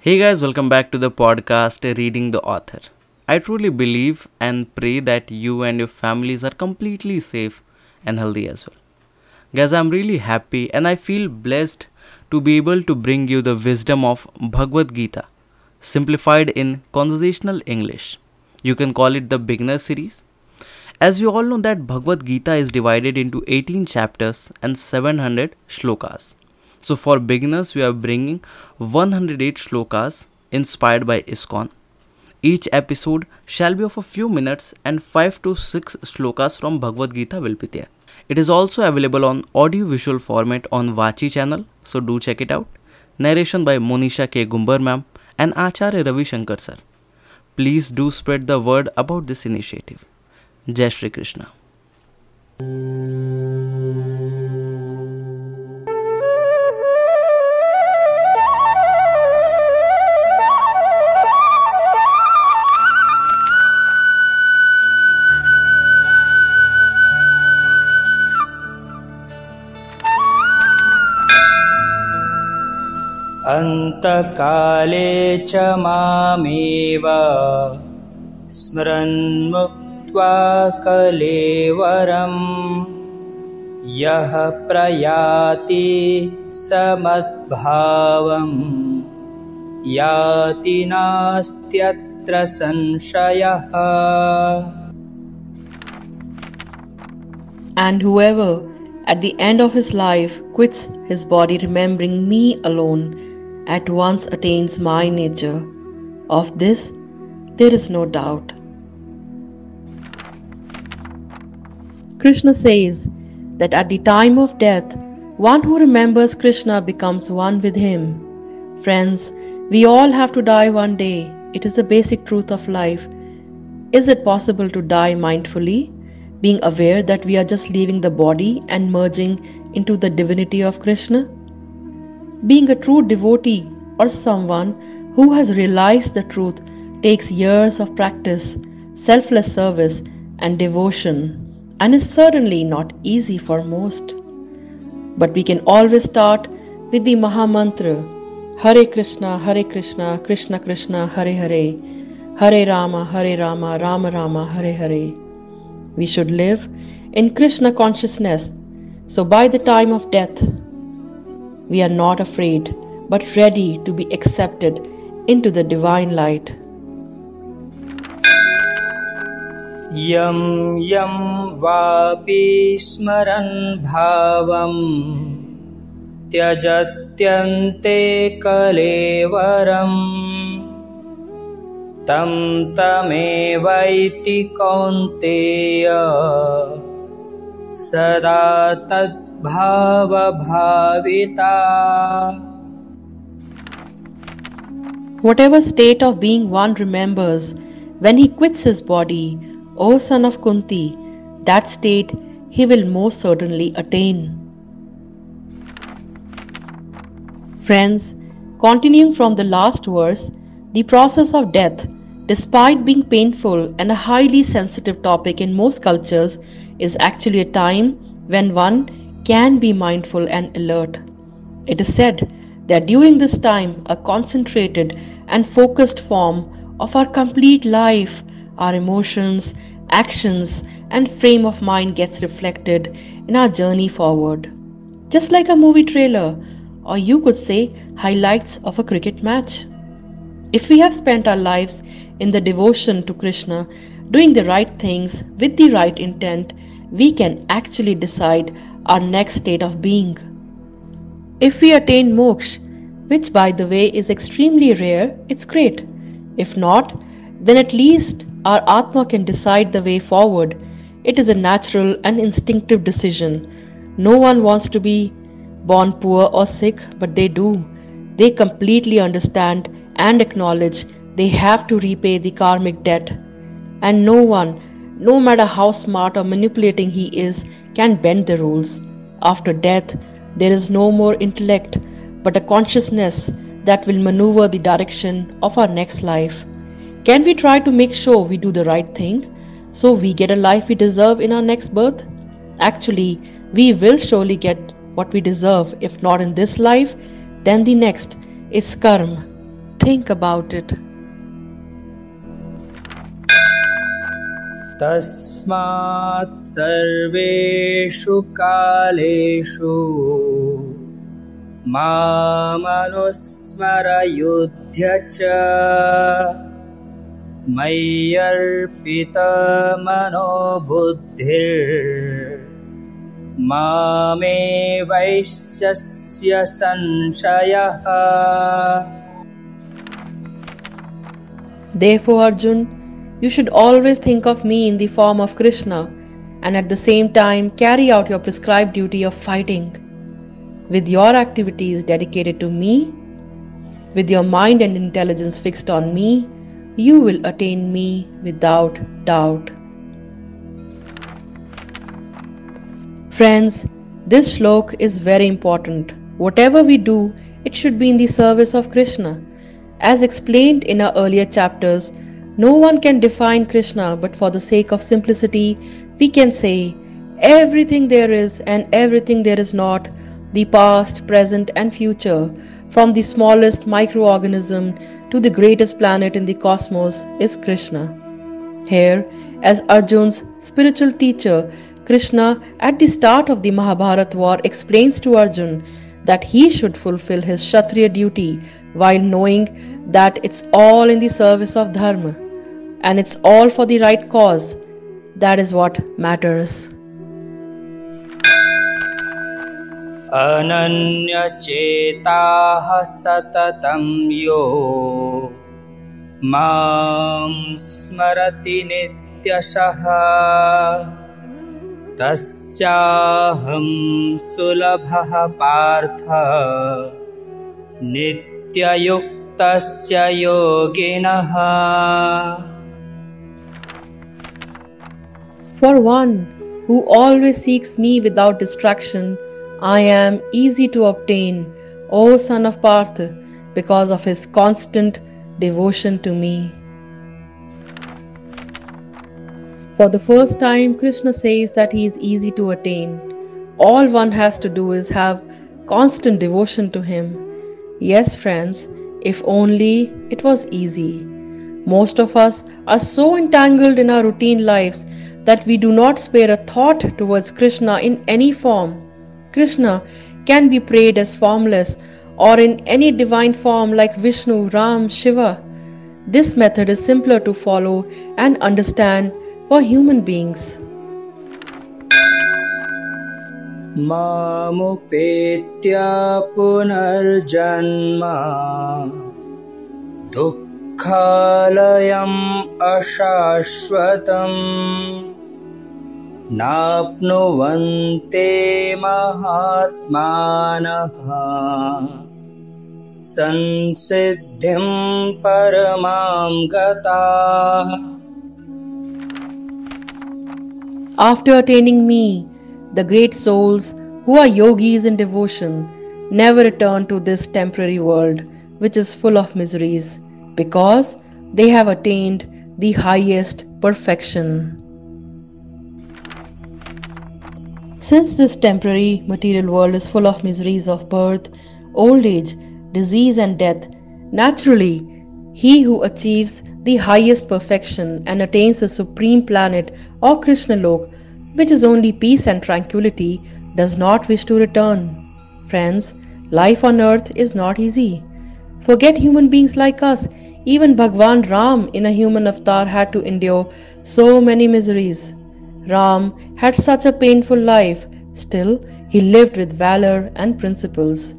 Hey guys, welcome back to the podcast Reading the Author. I truly believe and pray that you and your families are completely safe and healthy as well. Guys, I'm really happy and I feel blessed to be able to bring you the wisdom of Bhagavad Gita, simplified in conversational English. You can call it the beginner series. As you all know that Bhagavad Gita is divided into 18 chapters and 700 shlokas. So for beginners, we are bringing 108 shlokas inspired by ISKCON. Each episode shall be of a few minutes and 5 to 6 shlokas from Bhagavad Gita will be there. It is also available on audio-visual format on Vachi channel, so do check it out. Narration by Monisha K. Gumbar ma'am and Acharya Ravi Shankar sir. Please do spread the word about this initiative. Jai Shri Krishna. अंतकाले च मामेव स्मरन्मुक्त्वा कलेवरम् यः प्रयाति समद्भावं याति नास्त्यत्र संशयः. And whoever at the end of his life quits his body remembering me alone at once attains my nature. Of this, there is no doubt. Krishna says that at the time of death, one who remembers Krishna becomes one with him. Friends, we all have to die one day. It is the basic truth of life. Is it possible to die mindfully, being aware that we are just leaving the body and merging into the divinity of Krishna? Being a true devotee or someone who has realized the truth takes years of practice, selfless service and devotion, and is certainly not easy for most. But we can always start with the Mahamantra, Hare Krishna, Hare Krishna, Krishna Krishna, Hare Hare, Hare Rama, Hare Rama, Rama Rama, Hare Hare. We should live in Krishna consciousness, so by the time of death, we are not afraid, but ready to be accepted into the divine light. Yam yam vapi smaran bhavam tyajatyante kalevaram tam tamevaiti kaunteya sada tad भाव भाविता. Whatever state of being one remembers when he quits his body, O son of Kunti, that state he will most certainly attain. Friends, continuing from the last verse, the process of death, despite being painful and a highly sensitive topic in most cultures, is actually a time when one can be mindful and alert. It is said that during this time, a concentrated and focused form of our complete life, our emotions, actions, and frame of mind gets reflected in our journey forward. Just like a movie trailer, or you could say highlights of a cricket match. If we have spent our lives in the devotion to Krishna, doing the right things with the right intent, we can actually decide our next state of being. If we attain moksha, which by the way is extremely rare, it's great. If not, then at least our Atma can decide the way forward. It is a natural and instinctive decision. No one wants to be born poor or sick, but they do. They completely understand and acknowledge they have to repay the karmic debt. And no one, no matter how smart or manipulating he is, can bend the rules. After death, there is no more intellect, but a consciousness that will maneuver the direction of our next life. Can we try to make sure we do the right thing, so we get a life we deserve in our next birth? Actually, we will surely get what we deserve, if not in this life, then the next. It's karma. think about it. तस्मात् सर्वेषु कालेषु मामनुस्मर युध्यच मय्यर्पिता मनो बुद्धिर् मामे वैश्यस्य संशयः. Therefore, Arjun, you should always think of me in the form of Krishna and at the same time carry out your prescribed duty of fighting with your activities dedicated to me, with your mind and intelligence fixed on me. You will attain me without doubt. Friends, this shlok is very important. Whatever we do, it should be in the service of Krishna. As explained in our earlier chapters, no one can define Krishna, but for the sake of simplicity, we can say everything there is and everything there is not, the past, present and future, from the smallest microorganism to the greatest planet in the cosmos is Krishna. Here, as Arjun's spiritual teacher, Krishna at the start of the Mahabharata war explains to Arjun that he should fulfill his Kshatriya duty while knowing that it's all in the service of dharma and it's all for the right cause. That is what matters. Ananyachetah satatam yo mam smarati nityashah tasyaham sulabhah partha nityayuktasya yoginah. For one who always seeks me without distraction, I am easy to obtain, O son of Partha, because of his constant devotion to me. For the first time, Krishna says that he is easy to attain. All one has to do is have constant devotion to him. Yes, friends, if only it was easy. Most of us are so entangled in our routine lives that we do not spare a thought towards Krishna in any form. Krishna can be prayed as formless or in any divine form like Vishnu, Ram, Shiva. This method is simpler to follow and understand for human beings. Mamupetya punarjanma dukkhalayam ashashvatam Napnuvante mahatmanah sansiddhim paramam gatah. After attaining me, the great souls who are yogis in devotion never return to this temporary world which is full of miseries, because they have attained the highest perfection. Since this temporary material world is full of miseries of birth, old age, disease and death, naturally, he who achieves the highest perfection and attains the supreme planet or Krishna lok, which is only peace and tranquility, does not wish to return. Friends, life on earth is not easy. Forget human beings like us. Even Bhagwan Ram in a human avatar had to endure so many miseries. Ram had such a painful life, still he lived with valor and principles.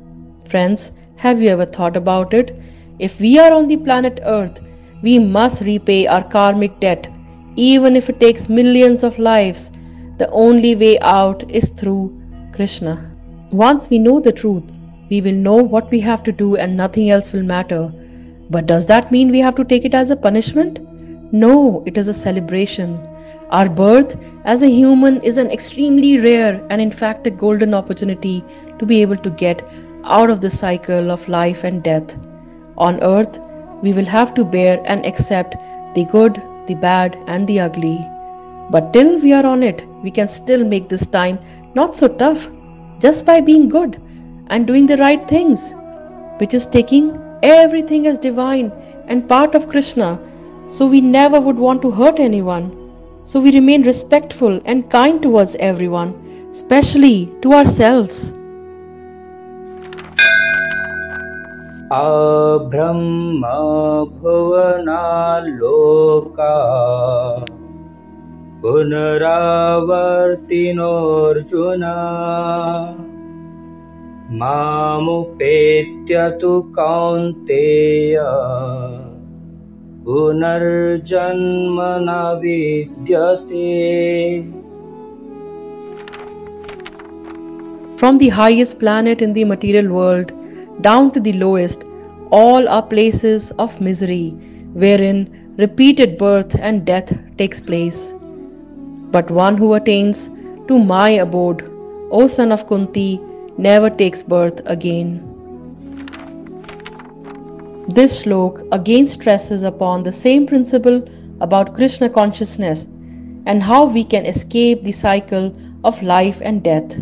Friends, have you ever thought about it? If we are on the planet Earth, we must repay our karmic debt, even if it takes millions of lives. The only way out is through Krishna. Once we know the truth, we will know what we have to do and nothing else will matter. But does that mean we have to take it as a punishment? No, it is a celebration. Our birth as a human is an extremely rare and in fact a golden opportunity to be able to get out of the cycle of life and death. On earth, we will have to bear and accept the good, the bad and the ugly. But till we are on it, we can still make this time not so tough just by being good and doing the right things, which is taking Everything is divine and part of Krishna, so we never would want to hurt anyone. So we remain respectful and kind towards everyone, especially to ourselves. Abrahma bhuvana loka punaravartinorjuna मामुपेत्य तु कौन्तेय पुनर्जन्म न विद्यते. From the highest planet in the material world down to the lowest, all are places of misery wherein repeated birth and death takes place. But one who attains to my abode, O son of Kunti, never takes birth again. This shlok again stresses upon the same principle about Krishna consciousness and how we can escape the cycle of life and death.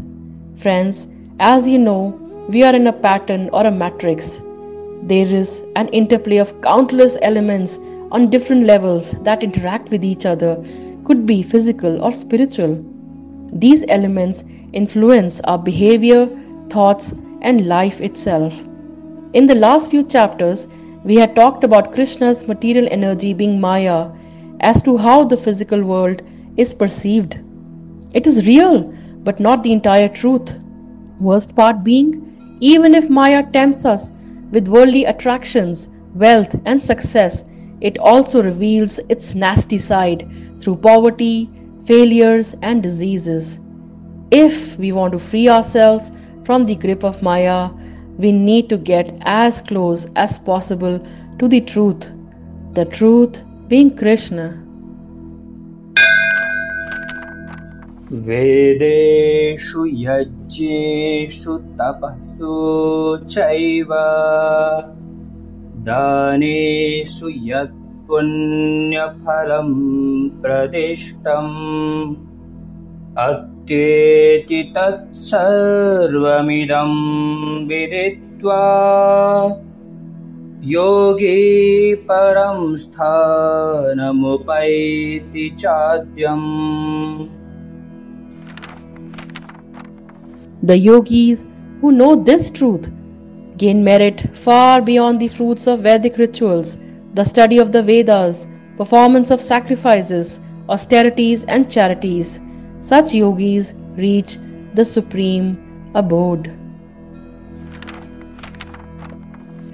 Friends, as you know, we are in a pattern or a matrix. There is an interplay of countless elements on different levels that interact with each other, could be physical or spiritual. These elements influence our behavior, thoughts and life itself. In the last few chapters, we had talked about Krishna's material energy being Maya, as to how the physical world is perceived. It is real, but not the entire truth. Worst part being, even if Maya tempts us with worldly attractions, wealth and success, it also reveals its nasty side through poverty, failures and diseases. If we want to free ourselves from the grip of Maya, we need to get as close as possible to the truth being Krishna. Vedeshu yajjeshu tapassu chaiva daneshu yat punya phalam pradeshtam अत्येति तत्सर्वमिदं विदित्वा योगी परं स्थानमुपैति चाद्यम्. The yogis who know this truth gain merit far beyond the fruits of Vedic rituals, the study of the Vedas, performance of sacrifices, austerities and charities. Such yogis reach the supreme abode.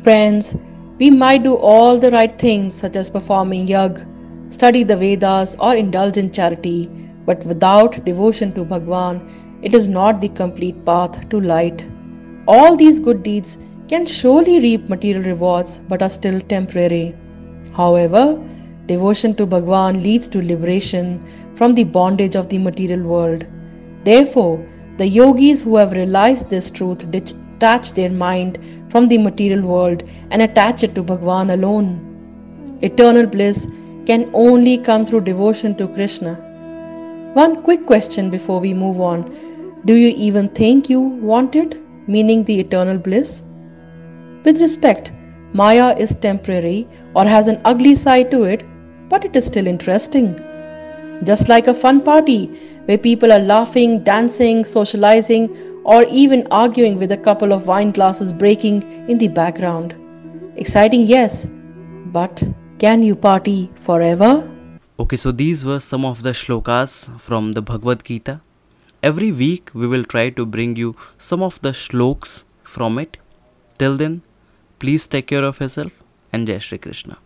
Friends, we might do all the right things such as performing yaga, study the Vedas or indulge in charity, but without devotion to Bhagwan, it is not the complete path to light. All these good deeds can surely reap material rewards but are still temporary. However, devotion to Bhagwan leads to liberation from the bondage of the material world. Therefore, the yogis who have realized this truth detach their mind from the material world and attach it to Bhagwan alone. Eternal bliss can only come through devotion to Krishna. One quick question before we move on. Do you even think you want it? Meaning the eternal bliss? With respect, Maya is temporary or has an ugly side to it, but it is still interesting. Just like a fun party where people are laughing, dancing, socializing or even arguing with a couple of wine glasses breaking in the background. Exciting, yes, but can you party forever? Okay, so these were some of the shlokas from the Bhagavad Gita. Every week we will try to bring you some of the shloks from it. Till then, please take care of yourself and Jai Shri Krishna.